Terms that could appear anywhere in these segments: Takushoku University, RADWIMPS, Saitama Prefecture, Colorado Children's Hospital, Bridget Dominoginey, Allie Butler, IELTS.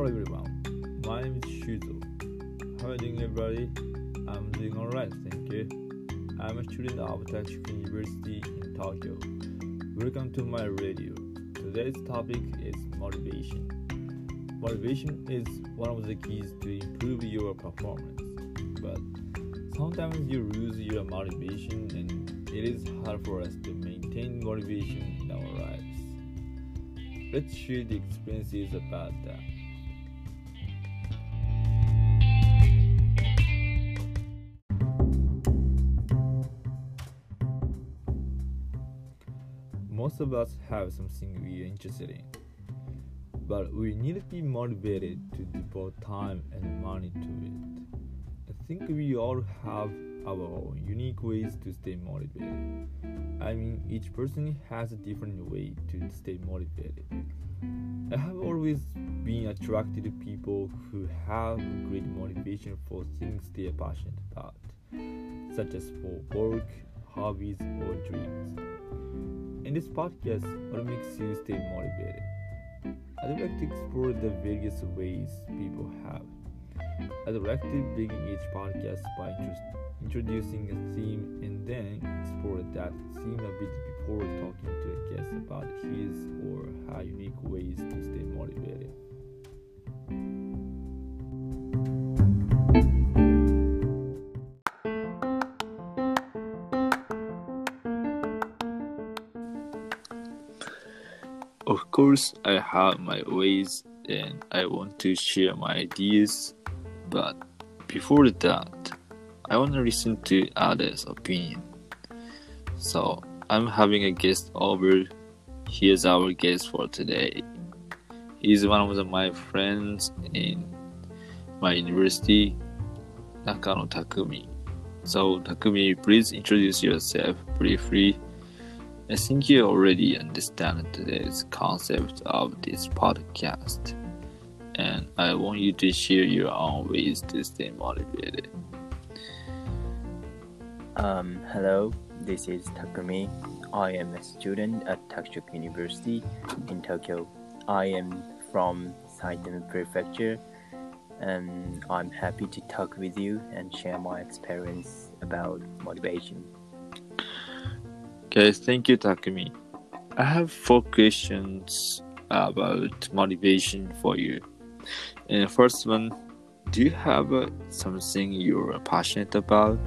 Hello everyone, my name is Shuzo. How are you doing, everybody? I'm doing alright, thank you. I'm a student of Takushoku University in Tokyo. Welcome to my radio. Today's topic is motivation. Motivation is one of the keys to improve your performance. But sometimes you lose your motivation and it is hard for us to maintain motivation in our lives. Let's share the experiences about that. Most of us have something we are interested in, but we need to be motivated to devote time and money to it. I think we all have our own unique ways to stay motivated. I mean, each person has a different way to stay motivated. I have always been attracted to people who have great motivation for things they are passionate about, such as for work, hobbies, or dreams. In this podcast, what makes you stay motivated? I'd like to explore the various ways people have. I'd like to begin each podcast by introducing a theme and then explore that theme a bit before talking to a guest about his or her unique ways to stay motivated. Of course, I have my ways and I want to share my ideas, but before that, I want to listen to others' opinion. So, I'm having a guest over. Here's our guest for today. He's one of my friends in my university, Nakano Takumi. So, Takumi, please introduce yourself briefly. I think you already understand today's concept of this podcast, and I want you to share your own ways to stay motivated. Hello, this is Takumi. I am a student at Takushoku University in Tokyo. I am from Saitama Prefecture, and I'm happy to talk with you and share my experience about motivation. Okay, thank you, Takumi. I have 4 questions about motivation for you. And the first one, do you have something you're passionate about?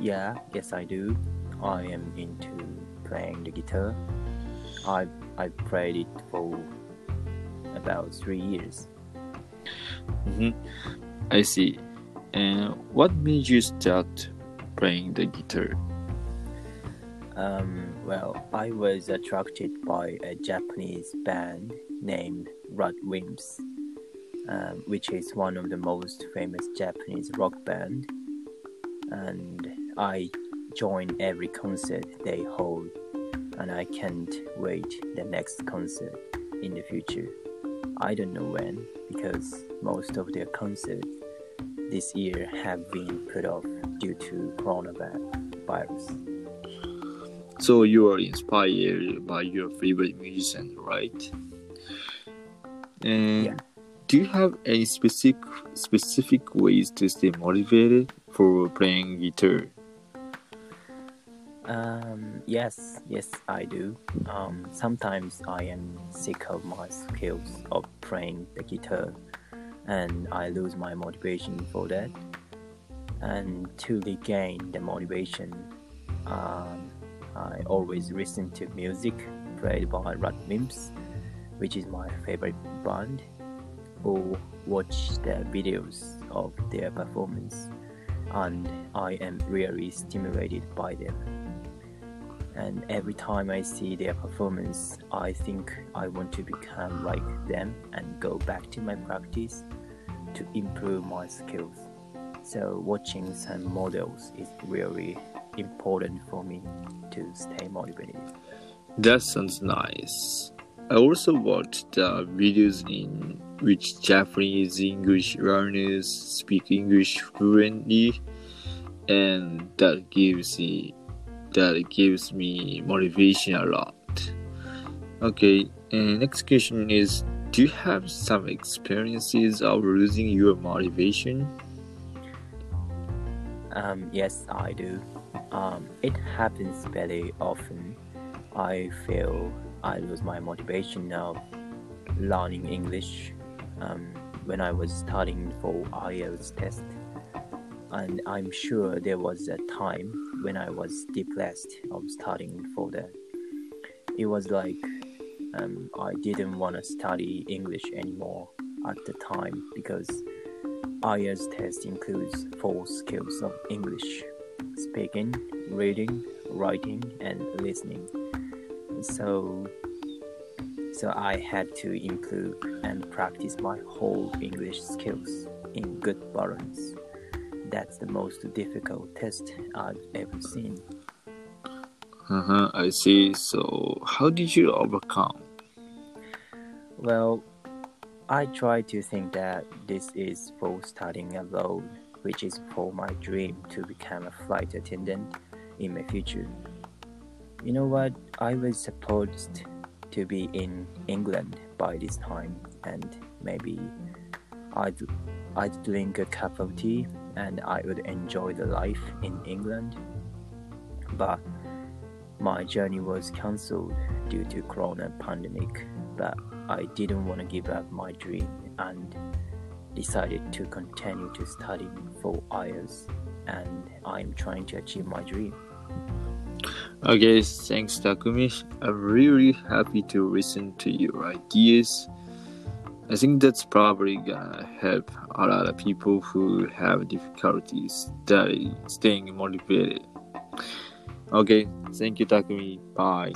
Yes, I do. I am into playing the guitar. I played it for about 3 years. Mm-hmm. I see. And what made you start playing the guitar? I was attracted by a Japanese band named RADWIMPS, which is one of the most famous Japanese rock band, and I join every concert they hold, and I can't wait the next concert in the future. I don't know when, because most of their concerts this year have been put off due to coronavirus. So you are inspired by your favorite musician, right? And yeah. Do you have any specific ways to stay motivated for playing guitar? Yes, I do. Sometimes I am sick of my skills of playing the guitar, and I lose my motivation for that. And to regain the motivation, I always listen to music played by RADWIMPS, which is my favorite band, or watch the videos of their performance, and I am really stimulated by them. And every time I see their performance, I think I want to become like them and go back to my practice to improve my skills. So watching some models is really important for me to stay motivated. That sounds nice. I also watched videos in which Japanese English learners speak English fluently, and that gives me motivation a lot. Okay, and next question is, Do you have some experiences of losing your motivation? Yes, I do. It happens very often. I feel I lose my motivation of learning English when I was studying for IELTS test. And I'm sure there was a time when I was depressed of studying for that. It was like I didn't want to study English anymore at the time because IELTS test includes 4 skills of English: speaking, reading, writing, and listening. So I had to improve and practice my whole English skills in good balance. That's the most difficult test I've ever seen. I see. So how did you overcome? Well, I try to think that this is for studying alone, which is for my dream to become a flight attendant in my future. You know what? I was supposed to be in England by this time, and maybe I'd drink a cup of tea and I would enjoy the life in England. But my journey was cancelled due to corona pandemic, but I didn't want to give up my dream and decided to continue to study for IELTS, and I'm trying to achieve my dream. Okay, thanks Takumi. I'm really happy to listen to your ideas. I think that's probably gonna help a lot of people who have difficulties staying motivated. Okay, thank you Takumi. Bye.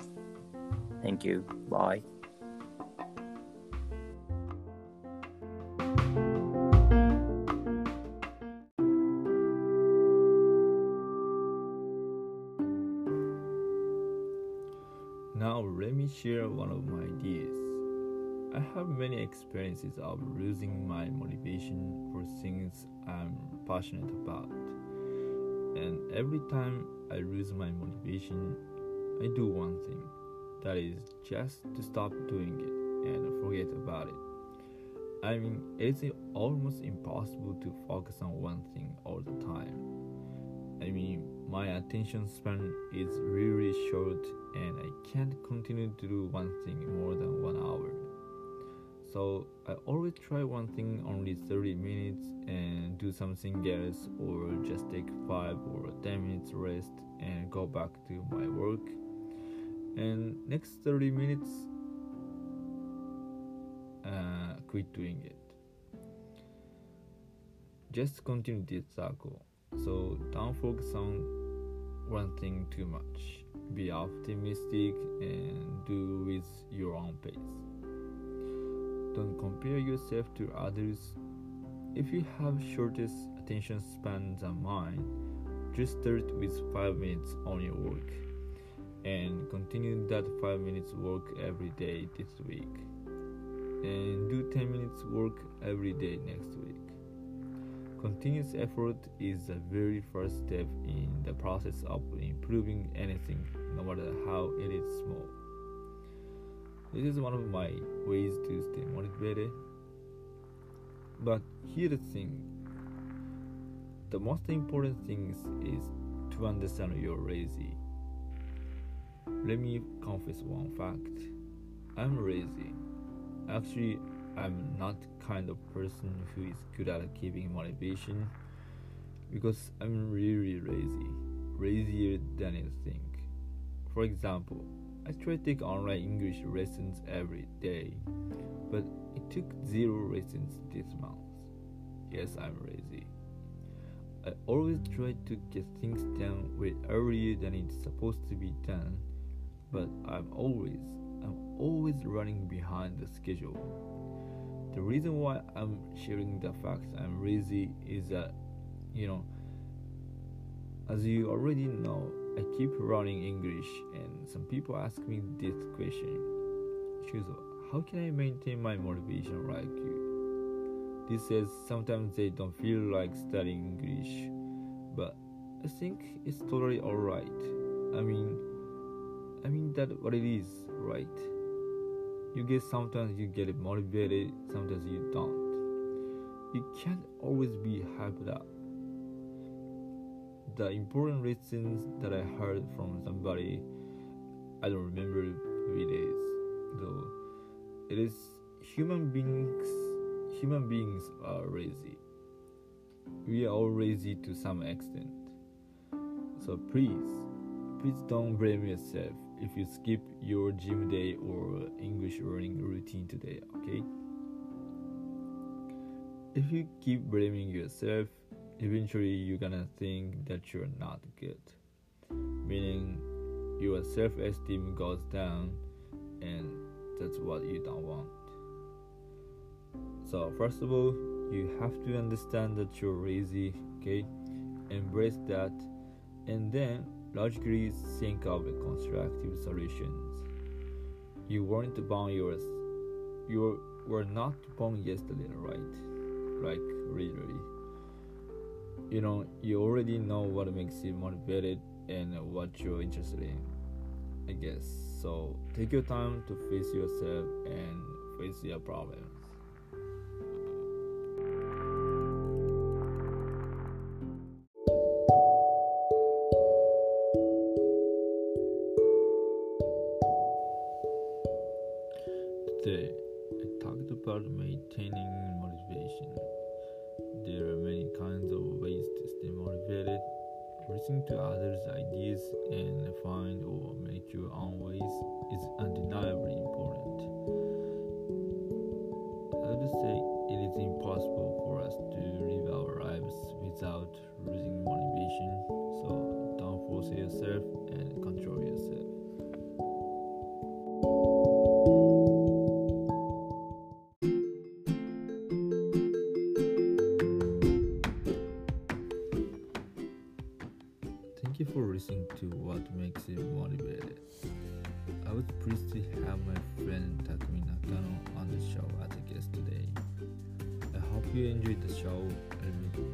Thank you. Bye. Now let me share one of my ideas. I have many experiences of losing my motivation for things I'm passionate about. And every time I lose my motivation, I do one thing, that is just to stop doing it and forget about it. I mean, it's almost impossible to focus on one thing all the time. I mean, my attention span is really short and I can't continue to do one thing more than 1 hour. So I always try one thing only 30 minutes and do something else, or just take 5 or 10 minutes rest and go back to my work. And next 30 minutes, quit doing it. Just continue this circle. So don't focus on one thing too much. Be optimistic and do with your own pace. Don't compare yourself to others. If you have shortest attention span than mine, just start with 5 minutes on your work and continue that 5 minutes work every day this week, and do 10 minutes work every day next week. Continuous effort is the very first step in the process of improving anything, no matter how it is small. This is one of my ways to stay motivated. But here's the thing. The most important thing is to understand you're lazy. Let me confess one fact. I'm lazy. Actually, I'm not kind of person who is good at keeping motivation, because I'm really lazy, lazier than you think. For example, I tried to take online English lessons every day, but it took 0 lessons this month. Yes, I'm lazy. I always try to get things done way earlier than it's supposed to be done, but I'm always running behind the schedule. The reason why I'm sharing the facts I'm lazy is that, as you already know, I keep learning English, and some people ask me this question: Shuzo, how can I maintain my motivation like you? This says sometimes they don't feel like studying English, but I think it's totally alright. I mean that what it is, right? You get, sometimes you get motivated, sometimes you don't. You can't always be hyped up. The important reasons that I heard from somebody, I don't remember who it is, though. It is human beings are lazy. We are all lazy to some extent. So please don't blame yourself if you skip your gym day or English learning routine today, okay? If you keep blaming yourself, eventually you're gonna think that you're not good. Meaning your self-esteem goes down, and that's what you don't want. So first of all, you have to understand that you're lazy, okay? Embrace that, and then logically think of constructive solutions. You weren't born yours. You were not born yesterday, right? Like literally. You know, you already know what makes you motivated and what you're interested in, I guess. So take your time to face yourself and face your problems. Today, I talked about maintaining motivation. There are many kinds of ways to stay motivated. Listen to others' ideas and find or make your own ways is undeniably important. I would say it is impossible for us to live our lives without losing motivation, so don't force yourself and control yourself. Thank you for listening to what makes you motivated. I was pleased to have my friend Takumi Nakano on the show as a guest today. I hope you enjoyed the show, and